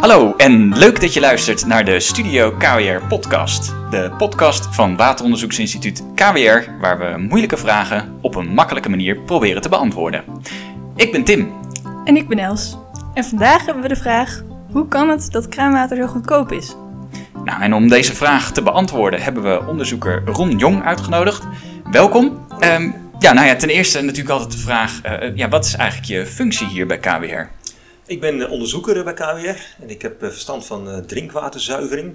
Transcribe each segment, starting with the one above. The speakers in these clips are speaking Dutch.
Hallo en leuk dat je luistert naar de Studio KWR podcast. De podcast van Wateronderzoeksinstituut KWR, waar we moeilijke vragen op een makkelijke manier proberen te beantwoorden. Ik ben Tim. En ik ben Els. En vandaag hebben we de vraag, hoe kan het dat kraanwater zo goedkoop is? Nou, en om deze vraag te beantwoorden hebben we onderzoeker Ron Jong uitgenodigd. Welkom. Ten eerste natuurlijk altijd de vraag, wat is eigenlijk je functie hier bij KWR? Ik ben onderzoeker bij KWR en ik heb verstand van drinkwaterzuivering.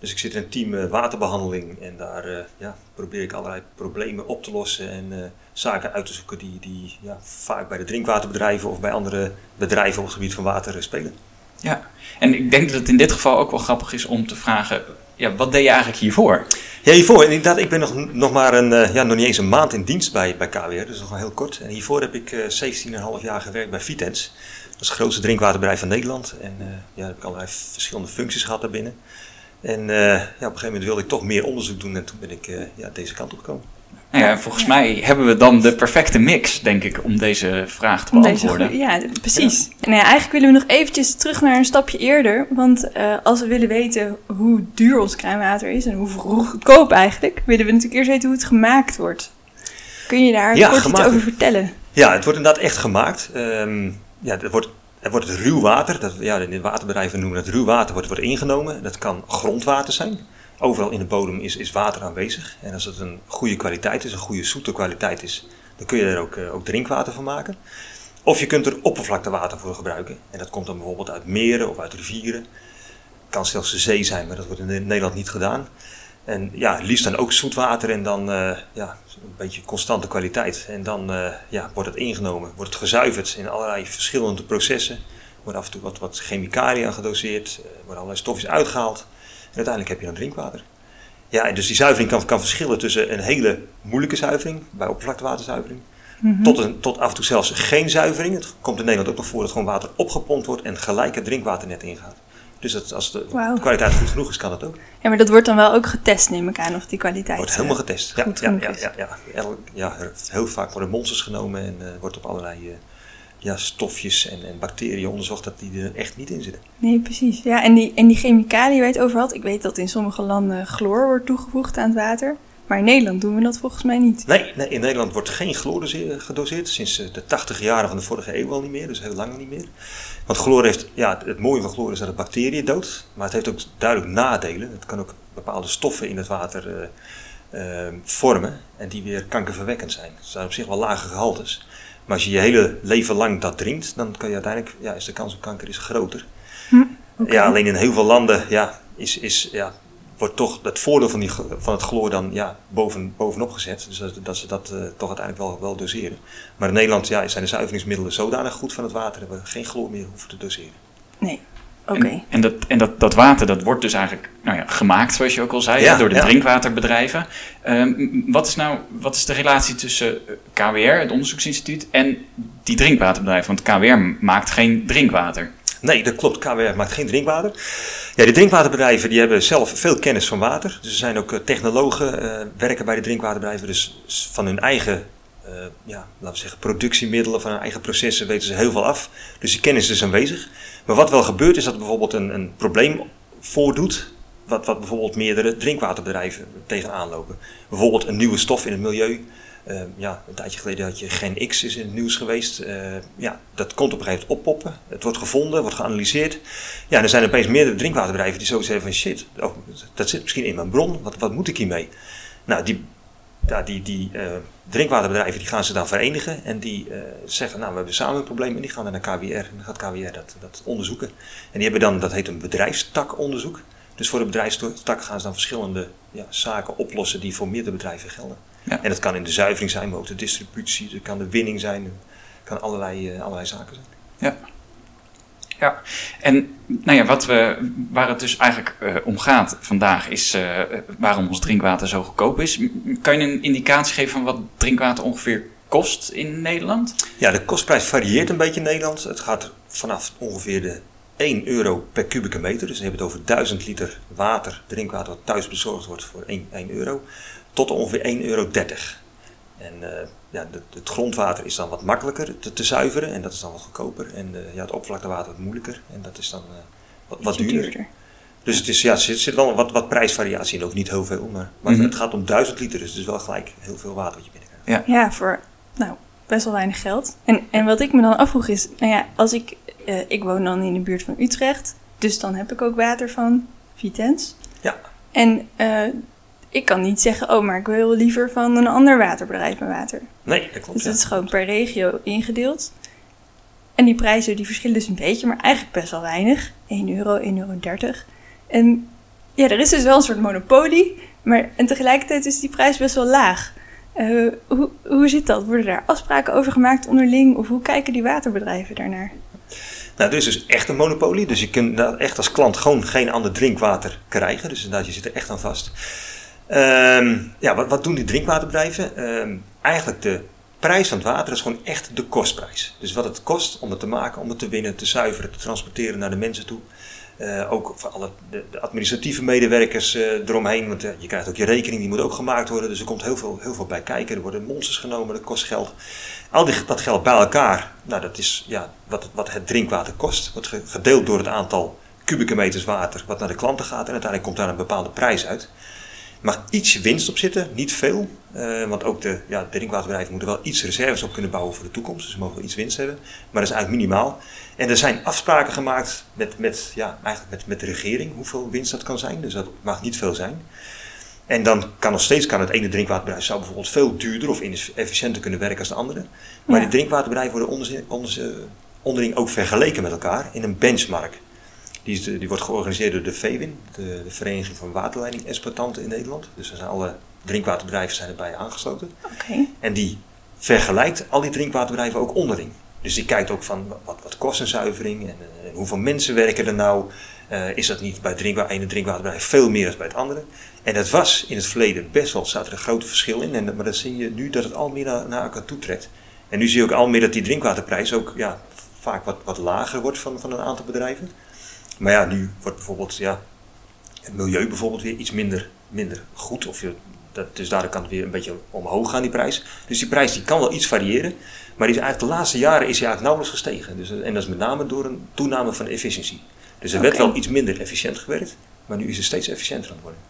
Dus ik zit in een team waterbehandeling en daar probeer ik allerlei problemen op te lossen en zaken uit te zoeken die vaak bij de drinkwaterbedrijven of bij andere bedrijven op het gebied van water spelen. Ja, en ik denk dat het in dit geval ook wel grappig is om te vragen, wat deed je eigenlijk hiervoor? Ja, hiervoor. Inderdaad, ik ben nog niet eens een maand in dienst bij KWR, dus nog wel heel kort. En hiervoor heb ik 17,5 jaar gewerkt bij Vitens. Dat is het grootste drinkwaterbedrijf van Nederland. En daar heb ik allerlei verschillende functies gehad daarbinnen. En op een gegeven moment wilde ik toch meer onderzoek doen en toen ben ik deze kant op gekomen. Nou ja, volgens mij hebben we dan de perfecte mix, denk ik, om deze vraag te beantwoorden. Precies. Ja. Nou ja, eigenlijk willen we nog eventjes terug naar een stapje eerder. Want als we willen weten hoe duur ons kraanwater is en hoe goedkoop eigenlijk, willen we natuurlijk eerst weten hoe het gemaakt wordt. Kun je daar kort iets over vertellen? Ja, het wordt inderdaad echt gemaakt. Het wordt ruw water, de waterbedrijven noemen dat ruw water, wordt ingenomen. Dat kan grondwater zijn. Overal in de bodem is water aanwezig. En als het een goede kwaliteit is, een goede zoete kwaliteit is, dan kun je er ook drinkwater van maken. Of je kunt er oppervlaktewater voor gebruiken. En dat komt dan bijvoorbeeld uit meren of uit rivieren. Het kan zelfs de zee zijn, maar dat wordt in Nederland niet gedaan. En liefst dan ook zoet water en dan een beetje constante kwaliteit. En dan wordt het ingenomen, wordt het gezuiverd in allerlei verschillende processen. Er wordt af en toe wat chemicaliën gedoseerd, er worden allerlei stofjes uitgehaald. En uiteindelijk heb je dan drinkwater. Ja, en dus die zuivering kan verschillen tussen een hele moeilijke zuivering, bij oppervlaktewaterzuivering, mm-hmm. tot af en toe zelfs geen zuivering. Het komt in Nederland ook nog voor dat gewoon water opgepompt wordt en gelijk het drinkwaternet ingaat. Dus als de kwaliteit goed genoeg is, kan dat ook. Ja, maar dat wordt dan wel ook getest, neem ik aan, of die kwaliteit wordt helemaal getest. Heel vaak worden monsters genomen en wordt op allerlei stofjes en bacteriën onderzocht dat die er echt niet in zitten. Nee, precies. Ja, en die chemicaliën waar je het over had, ik weet dat in sommige landen chloor wordt toegevoegd aan het water. Maar in Nederland doen we dat volgens mij niet. Nee, in Nederland wordt geen chloor gedoseerd. Sinds de 80 jaren van de vorige eeuw al niet meer. Dus heel lang niet meer. Want chloor heeft, het mooie van chloor is dat het bacteriën doodt. Maar het heeft ook duidelijk nadelen. Het kan ook bepaalde stoffen in het water vormen. En die weer kankerverwekkend zijn. Dat zijn op zich wel lage gehaltes. Maar als je je hele leven lang dat drinkt, dan kan je uiteindelijk, is de kans op kanker is groter. Okay. Ja, alleen in heel veel landen wordt toch het voordeel van het chloor dan bovenop gezet. Dus dat ze dat toch uiteindelijk wel doseren. Maar in Nederland zijn de zuiveringsmiddelen zodanig goed van het water dat we geen chloor meer hoeven te doseren. Nee, oké. En dat water dat wordt dus eigenlijk gemaakt, zoals je ook al zei, door de drinkwaterbedrijven. Wat is de relatie tussen KWR, het onderzoeksinstituut, en die drinkwaterbedrijven? Want KWR maakt geen drinkwater. Nee, dat klopt. KWR maakt geen drinkwater. Ja, de drinkwaterbedrijven die hebben zelf veel kennis van water. Dus er zijn ook technologen werken bij de drinkwaterbedrijven. Dus van hun eigen productiemiddelen, van hun eigen processen weten ze heel veel af. Dus die kennis is aanwezig. Maar wat wel gebeurt is dat er bijvoorbeeld een probleem voordoet. Wat bijvoorbeeld meerdere drinkwaterbedrijven tegenaan lopen. Bijvoorbeeld een nieuwe stof in het milieu. Een tijdje geleden had je Gen X is in het nieuws geweest. Dat komt op een gegeven moment oppoppen. Het wordt gevonden, wordt geanalyseerd. Ja, er zijn opeens meerdere drinkwaterbedrijven die zoiets hebben van shit, dat zit misschien in mijn bron. Wat moet ik hiermee? Nou, die drinkwaterbedrijven die gaan ze dan verenigen. En die zeggen, we hebben samen een probleem. En die gaan dan naar KWR. En dan gaat KWR dat onderzoeken. En die hebben dan, dat heet een bedrijfstakonderzoek. Dus voor de bedrijfstak gaan ze dan verschillende zaken oplossen die voor meerdere bedrijven gelden. Ja. En dat kan in de zuivering zijn, maar ook de distributie, dat kan de winning zijn, dat kan allerlei zaken zijn. Ja. Ja, en waar het dus eigenlijk om gaat vandaag is waarom ons drinkwater zo goedkoop is. Kan je een indicatie geven van wat drinkwater ongeveer kost in Nederland? Ja, de kostprijs varieert een beetje in Nederland. Het gaat vanaf ongeveer de €1 per kubieke meter. Dus we hebben het over 1000 liter water, drinkwater wat thuis bezorgd wordt voor €1. Tot ongeveer €1,30. En het grondwater is dan wat makkelijker te zuiveren en dat is dan wat goedkoper. En het oppervlaktewater wat moeilijker en dat is dan wat duurder. Dus het is, ja, er zit wel wat prijsvariatie in, ook niet heel veel. Maar het gaat om 1000 liter, dus het is wel gelijk heel veel water wat je binnenkrijgt. Ja, voor best wel weinig geld. En wat ik me dan afvroeg is, als ik woon dan in de buurt van Utrecht, dus dan heb ik ook water van Vitens. Ja. En ik kan niet zeggen, maar ik wil liever van een ander waterbedrijf mijn water. Nee, dat klopt. Dus het is gewoon per regio ingedeeld. En die prijzen die verschillen dus een beetje, maar eigenlijk best wel weinig. €1, €1,30. En ja, er is dus wel een soort monopolie, en tegelijkertijd is die prijs best wel laag. Hoe zit dat? Worden daar afspraken over gemaakt onderling? Of hoe kijken die waterbedrijven daarnaar? Nou, er is dus echt een monopolie. Dus je kunt echt als klant gewoon geen ander drinkwater krijgen. Dus inderdaad, je zit er echt aan vast. Wat doen die drinkwaterbedrijven? Eigenlijk de prijs van het water is gewoon echt de kostprijs. Dus wat het kost om het te maken, om het te winnen, te zuiveren, te transporteren naar de mensen toe. Ook voor alle de administratieve medewerkers eromheen. Want je krijgt ook je rekening, die moet ook gemaakt worden. Dus er komt heel veel bij kijken. Er worden monsters genomen, dat kost geld. Al dat geld bij elkaar, dat is wat het drinkwater kost. Wordt gedeeld door het aantal kubieke meters water wat naar de klanten gaat. En uiteindelijk komt daar een bepaalde prijs uit. Er mag iets winst op zitten, niet veel. Want ook de drinkwaterbedrijven moeten wel iets reserves op kunnen bouwen voor de toekomst. Dus ze mogen wel iets winst hebben. Maar dat is eigenlijk minimaal. En er zijn afspraken gemaakt met de regering hoeveel winst dat kan zijn. Dus dat mag niet veel zijn. En dan kan het ene drinkwaterbedrijf zou bijvoorbeeld veel duurder of efficiënter kunnen werken als de andere. Maar de drinkwaterbedrijven worden onderling ook vergeleken met elkaar in een benchmark. Die wordt georganiseerd door de VEWIN, de Vereniging van Waterleiding-Exploitanten in Nederland. Dus er zijn alle drinkwaterbedrijven erbij aangesloten. Okay. En die vergelijkt al die drinkwaterbedrijven ook onderling. Dus die kijkt ook van wat kost een zuivering en hoeveel mensen werken er nou. Is dat niet bij het ene drinkwaterbedrijf veel meer dan bij het andere? En dat was in het verleden zat er een groot verschil in. Maar dan zie je nu dat het al meer naar elkaar toe trekt. En nu zie je ook al meer dat die drinkwaterprijs ook vaak wat lager wordt van een aantal bedrijven. Maar nu wordt bijvoorbeeld het milieu bijvoorbeeld weer iets minder goed. Dus daardoor kan het weer een beetje omhoog gaan, die prijs. Dus die prijs die kan wel iets variëren. Maar de laatste jaren is hij eigenlijk nauwelijks gestegen. Dus, en dat is met name door een toename van efficiëntie. Dus er werd wel iets minder efficiënt gewerkt. Maar nu is het steeds efficiënter aan het worden.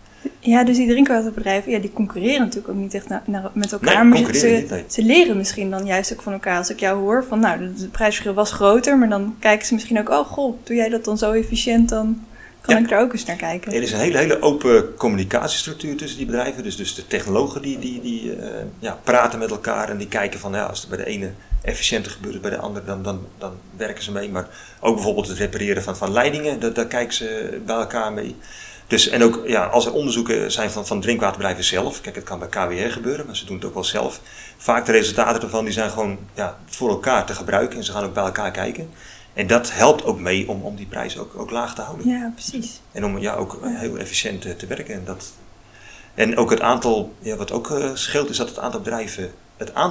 Ja, dus die drinkwaterbedrijven, die concurreren natuurlijk ook niet echt met elkaar. Nee, maar ze leren misschien dan juist ook van elkaar. Als ik jou hoor, van het prijsverschil was groter. Maar dan kijken ze misschien ook, doe jij dat dan zo efficiënt dan... Kan ik daar ook eens naar kijken? Er is een hele open communicatiestructuur tussen die bedrijven. Dus de technologen die praten met elkaar en die kijken van... als het bij de ene efficiënter gebeurt bij de andere, dan werken ze mee. Maar ook bijvoorbeeld het repareren van leidingen, daar kijken ze bij elkaar mee. Dus, en ook als er onderzoeken zijn van drinkwaterbedrijven zelf... Kijk, het kan bij KWR gebeuren, maar ze doen het ook wel zelf. Vaak de resultaten ervan die zijn gewoon voor elkaar te gebruiken. En ze gaan ook bij elkaar kijken. En dat helpt ook mee om die prijs ook laag te houden. Ja, precies. En om ook heel efficiënt te werken. En ook het aantal, wat ook scheelt, is dat het aantal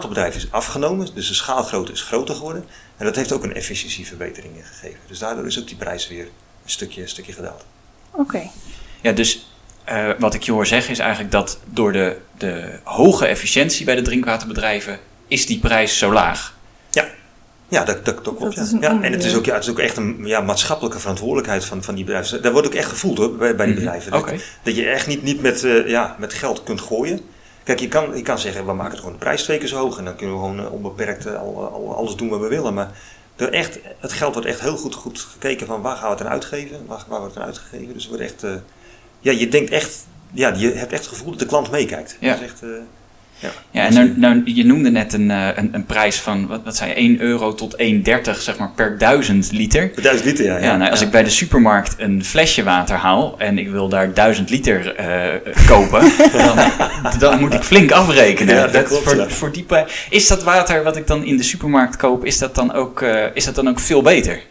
bedrijven is afgenomen. Dus de schaalgrootte is groter geworden. En dat heeft ook een efficiëntieverbetering gegeven. Dus daardoor is ook die prijs weer een stukje gedaald. Oké. Ja, dus wat ik je hoor zeggen is eigenlijk dat door de hoge efficiëntie bij de drinkwaterbedrijven is die prijs zo laag. Ja, dat klopt. En het is ook echt een maatschappelijke verantwoordelijkheid van die bedrijven. Daar wordt ook echt gevoeld hoor, bij die bedrijven. Dat je echt niet met geld kunt gooien. Kijk, je kan zeggen, we maken gewoon de prijs 2 keer zo hoog. En dan kunnen we gewoon onbeperkt alles doen wat we willen. Maar het geld wordt echt heel goed gekeken van waar gaan we het aan uitgeven. Waar wordt het aan uitgegeven. Dus het wordt echt, je hebt echt het gevoel dat de klant meekijkt. Ja. Dat is echt... Ja, en je noemde net een prijs van, wat zei je, €1 tot €1,30 zeg maar, per 1000 liter. Per 1000 liter, ja. Als ik bij de supermarkt een flesje water haal en ik wil daar 1000 liter kopen, dan moet ik flink afrekenen. Ja, dat klopt, voor die prijs. Is dat water wat ik dan in de supermarkt koop, is dat dan ook veel beter?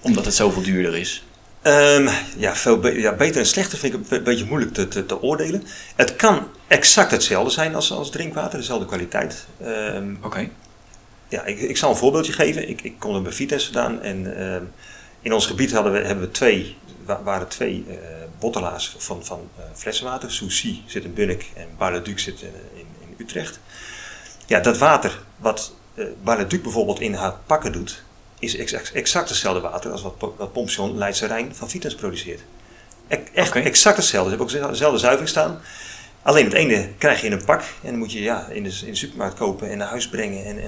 Omdat het zoveel duurder is. Beter en slechter vind ik een beetje moeilijk te oordelen. Het kan exact hetzelfde zijn als drinkwater, dezelfde kwaliteit. Oké. Ja, ik zal een voorbeeldje geven. Ik kom er bij Vitens vandaan en in ons gebied waren twee bottelaars van flessenwater. Sousi zit in Bunnik en Bar-le-Duc zit in Utrecht. Ja, dat water wat Bar-le-Duc bijvoorbeeld in haar pakken doet, is exact hetzelfde water als wat Pompjon Leidse Rijn van Vitens produceert. Echt okay. Exact hetzelfde. Ze hebben ook dezelfde zuivering staan. Alleen het ene krijg je in een pak en dan moet je in de supermarkt kopen en naar huis brengen. En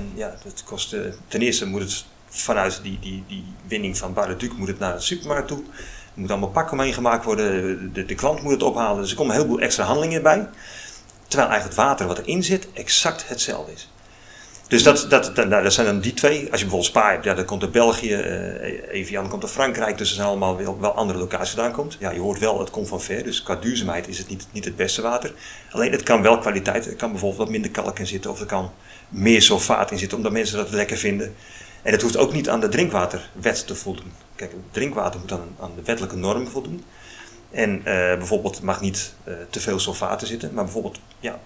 dat kost, ten eerste moet het vanuit die winning van Bar-le-Duc moet het naar de supermarkt toe. Er moet allemaal pakken omheen gemaakt worden, de klant moet het ophalen. Dus er komen een heleboel extra handelingen bij. Terwijl eigenlijk het water wat erin zit exact hetzelfde is. Dus dat zijn dan die twee. Als je bijvoorbeeld Spa hebt, dan komt uit België, Evian komt uit Frankrijk. Dus er zijn allemaal wel andere locaties vandaan komt. Ja, je hoort wel, het komt van ver. Dus qua duurzaamheid is het niet het beste water. Alleen het kan wel kwaliteit. Er kan bijvoorbeeld wat minder kalk in zitten. Of er kan meer sulfaat in zitten, omdat mensen dat lekker vinden. En het hoeft ook niet aan de drinkwaterwet te voldoen. Kijk, drinkwater moet aan de wettelijke norm voldoen. En bijvoorbeeld mag niet te veel sulfaat zitten. Maar bijvoorbeeld, ja...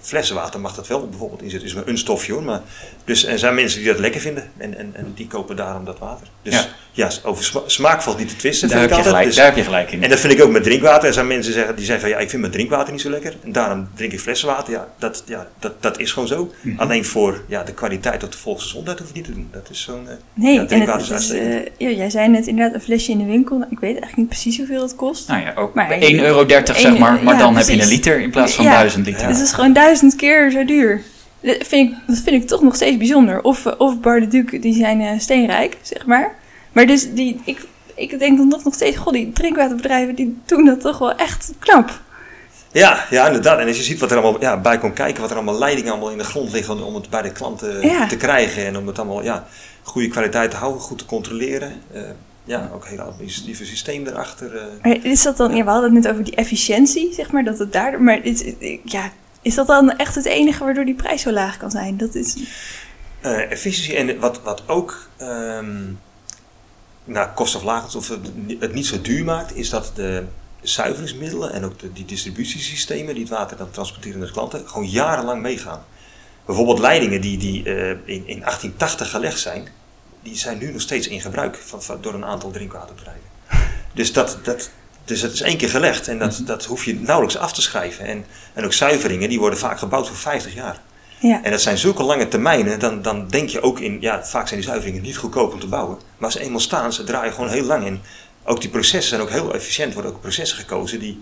flessenwater mag dat wel bijvoorbeeld in zitten. Is maar een stofje hoor. Maar, dus, er zijn mensen die dat lekker vinden. En die kopen daarom dat water. Dus ja over smaak valt niet te twisten. Daar heb je gelijk in. En dat vind ik ook met drinkwater. Er zijn mensen die zeggen van, ja, ik vind mijn drinkwater niet zo lekker. En daarom drink ik flessenwater. Dat is gewoon zo. Mm-hmm. Alleen voor de kwaliteit tot de volksgezondheid hoef je niet te doen. Dat is zo'n drinkwater is jij zei net inderdaad een flesje in de winkel. Nou, ik weet eigenlijk niet precies hoeveel dat kost. Nou ja, ook €1,30 zeg maar. Maar dan heb je een liter in plaats van 1000 liter. Dus dat is gewoon 1000 keer zo duur. Dat vind ik toch nog steeds bijzonder. Of Bar-le-Duc, die zijn steenrijk, zeg maar. Maar dus ik denk dan nog steeds, god, die drinkwaterbedrijven die doen dat toch wel echt knap. Ja, inderdaad. En als je ziet wat er allemaal bij komt kijken, wat er allemaal leidingen allemaal in de grond liggen om het bij de klanten te krijgen en om het allemaal goede kwaliteit te houden, goed te controleren. Ook een heel administratieve systeem erachter. Is dat dan? Ja, we hadden het net over die efficiëntie, zeg maar, dat het daar. Maar is dat dan echt het enige waardoor die prijs zo laag kan zijn? Dat is... efficiëntie en wat ook kostenverlagend of het niet zo duur maakt... is dat de zuiveringsmiddelen en ook die distributiesystemen... die het water dan transporteren naar de klanten... gewoon jarenlang meegaan. Bijvoorbeeld leidingen die in 1880 gelegd zijn... die zijn nu nog steeds in gebruik door een aantal drinkwaterbedrijven. Dus dat is één keer gelegd en dat hoef je nauwelijks af te schrijven. En ook zuiveringen, die worden vaak gebouwd voor 50 jaar. Ja. En dat zijn zulke lange termijnen, dan denk je ook in... Ja, vaak zijn die zuiveringen niet goedkoop om te bouwen. Maar als ze eenmaal staan, ze draaien gewoon heel lang in. Ook die processen zijn ook heel efficiënt, worden ook processen gekozen... die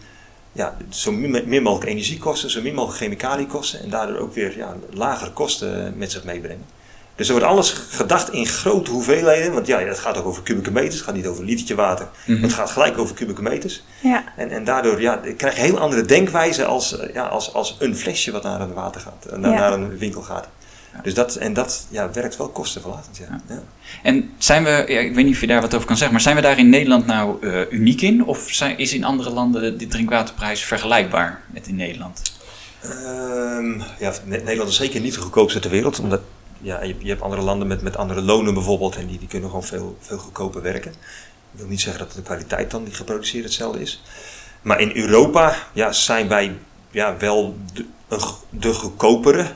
zo min mogelijk energie kosten, zo min mogelijk chemicaliën kosten... en daardoor ook weer lagere kosten met zich meebrengen. Dus er wordt alles gedacht in grote hoeveelheden. Want het gaat ook over kubieke meters. Het gaat niet over een litertje water. Mm-hmm. Het gaat gelijk over kubieke meters. Ja. En daardoor krijg je heel andere denkwijze als een flesje wat naar een water gaat. Naar een winkel gaat. Ja. Dus dat werkt wel kostenverlagend. Ja. En zijn we, ik weet niet of je daar wat over kan zeggen. Maar zijn we daar in Nederland nou uniek in? Of is in andere landen de drinkwaterprijs vergelijkbaar met in Nederland? Nederland is zeker niet de goedkoopste ter wereld. Omdat... Ja, je hebt andere landen met andere lonen bijvoorbeeld en die kunnen gewoon veel goedkoper werken. Ik wil niet zeggen dat de kwaliteit dan die geproduceerd hetzelfde is. Maar in Europa zijn wij wel de goedkopere,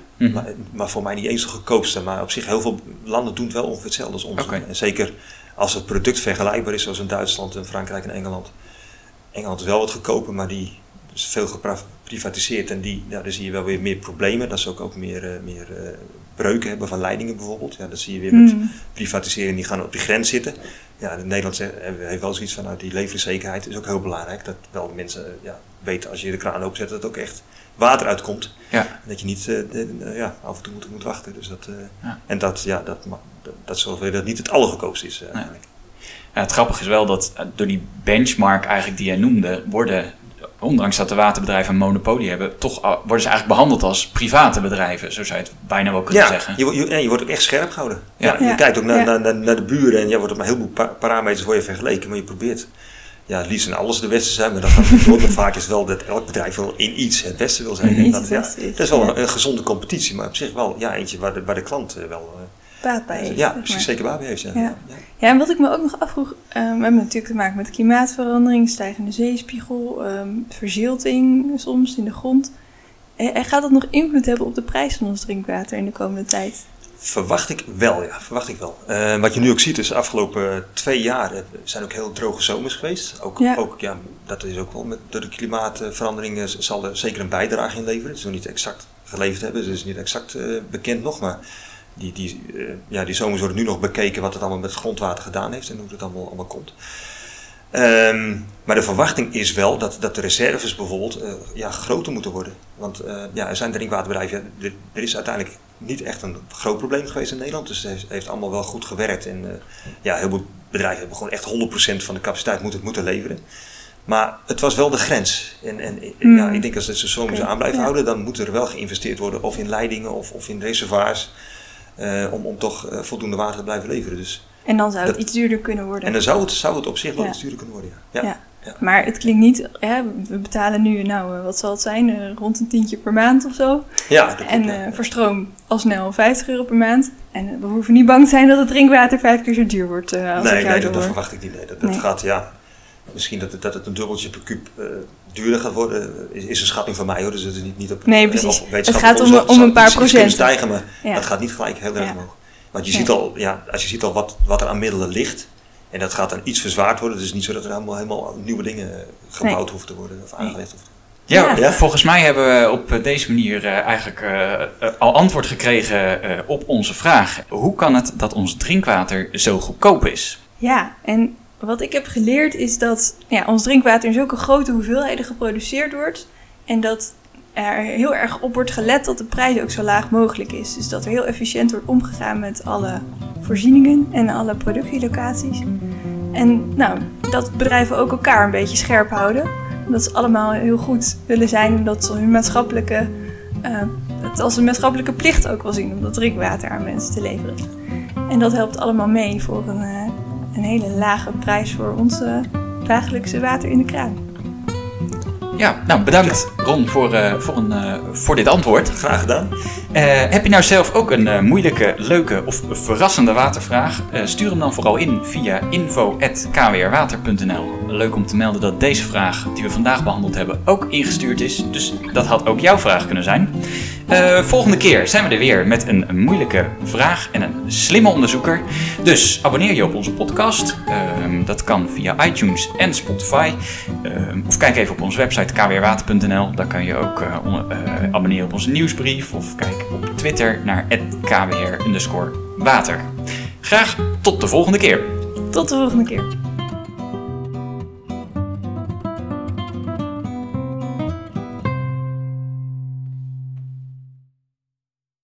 maar voor mij niet eens de goedkoopste. Maar op zich heel veel landen doen het wel ongeveer hetzelfde als ons. Okay. En zeker als het product vergelijkbaar is zoals in Duitsland, en Frankrijk en Engeland. Engeland is wel wat goedkoper, maar die is veel geprivatiseerd en daar zie je wel weer meer problemen. Dat is ook meer breuken hebben van leidingen bijvoorbeeld. Ja, dat zie je weer met privatiseren. Die gaan op die grens zitten. Ja, Nederland heeft wel zoiets van... die leveringszekerheid is ook heel belangrijk. Dat wel mensen weten als je de kraan openzet... dat ook echt water uitkomt. Ja. Dat je niet af en toe moet wachten. Dus en dat zorgt weer dat het niet het allergoedkoopste is. Eigenlijk. Ja, het grappige is wel dat door die benchmark eigenlijk die jij noemde... worden... ondanks dat de waterbedrijven een monopolie hebben... toch worden ze eigenlijk behandeld als private bedrijven. Zo zou je het bijna wel kunnen zeggen. Je wordt ook echt scherp gehouden. Ja. Ja, je kijkt ook naar de buren... en wordt op een heleboel parameters voor je vergeleken... maar je probeert het liefst in alles de beste zijn... maar dat gaat niet door. Vaak is het wel dat elk bedrijf wel in iets het beste wil zijn. En dat is wel een gezonde competitie... maar op zich wel eentje waar de klant wel... baat bij heeft. Ja, precies, zeker baat bij heeft. Ja, en wat ik me ook nog afvroeg... we hebben natuurlijk te maken met klimaatverandering... stijgende zeespiegel... verzilting soms in de grond. En gaat dat nog invloed hebben op de prijs van ons drinkwater in de komende tijd? Verwacht ik wel. Wat je nu ook ziet is de afgelopen 2 jaar... zijn ook heel droge zomers geweest. Ook, dat is ook wel... door de klimaatverandering zal er zeker een bijdrage in leveren. Het is nog niet exact geleverd hebben. Dus het is niet exact bekend nog, maar... Die zomers worden nu nog bekeken wat het allemaal met het grondwater gedaan heeft en hoe het allemaal komt. Maar de verwachting is wel dat de reserves bijvoorbeeld groter moeten worden. Want er zijn drinkwaterbedrijven. Ja, er is uiteindelijk niet echt een groot probleem geweest in Nederland. Dus het heeft allemaal wel goed gewerkt. En heel veel bedrijven hebben gewoon echt 100% van de capaciteit moeten leveren. Maar het was wel de grens. En ik denk als ze zomers aan blijven houden, dan moet er wel geïnvesteerd worden. Of in leidingen of in reservoirs. Om toch voldoende water te blijven leveren. Dus en dan zou het iets duurder kunnen worden. En dan zou het op zich wel iets duurder kunnen worden, ja. Maar het klinkt niet, hè, we betalen nu, wat zal het zijn, rond een tientje per maand of zo. Ja, dat en goed, voor stroom al snel €50 per maand. En we hoeven niet bang te zijn dat het drinkwater 5 keer zo duur wordt. Dat verwacht ik niet. Dat gaat, misschien dat het een dubbeltje per kuub duurder gaat worden, is een schatting van mij hoor. Dus het is niet op wetenschappelijk onderzoek. Het gaat om een paar procent. Stijgen, maar dat gaat niet gelijk heel erg omhoog. Want je ziet al, als je ziet al wat er aan middelen ligt, en dat gaat dan iets verzwaard worden. Dus niet zo dat er helemaal nieuwe dingen gebouwd hoeven te worden of aangelegd hoeven te worden. Ja, volgens mij hebben we op deze manier eigenlijk al antwoord gekregen op onze vraag. Hoe kan het dat ons drinkwater zo goedkoop is? Ja, en wat ik heb geleerd is dat ons drinkwater in zulke grote hoeveelheden geproduceerd wordt. En dat er heel erg op wordt gelet dat de prijs ook zo laag mogelijk is. Dus dat er heel efficiënt wordt omgegaan met alle voorzieningen en alle productielocaties. En dat bedrijven ook elkaar een beetje scherp houden. Omdat ze allemaal heel goed willen zijn. Omdat ze hun maatschappelijke, het als een maatschappelijke plicht ook wel zien om dat drinkwater aan mensen te leveren. En dat helpt allemaal mee voor een hele lage prijs voor onze dagelijkse water in de kraan. Ja, bedankt Ron voor dit antwoord. Graag gedaan. Heb je nou zelf ook een moeilijke, leuke of verrassende watervraag? Stuur hem dan vooral in via info@kwrwater.nl. Leuk om te melden dat deze vraag die we vandaag behandeld hebben ook ingestuurd is. Dus dat had ook jouw vraag kunnen zijn. Volgende keer zijn we er weer met een moeilijke vraag en een slimme onderzoeker. Dus abonneer je op onze podcast. Dat kan via iTunes en Spotify. Of kijk even op onze website kwrwater.nl. Daar kan je ook abonneren op onze nieuwsbrief. Of kijk op Twitter naar @kwr_water. Graag tot de volgende keer. Tot de volgende keer.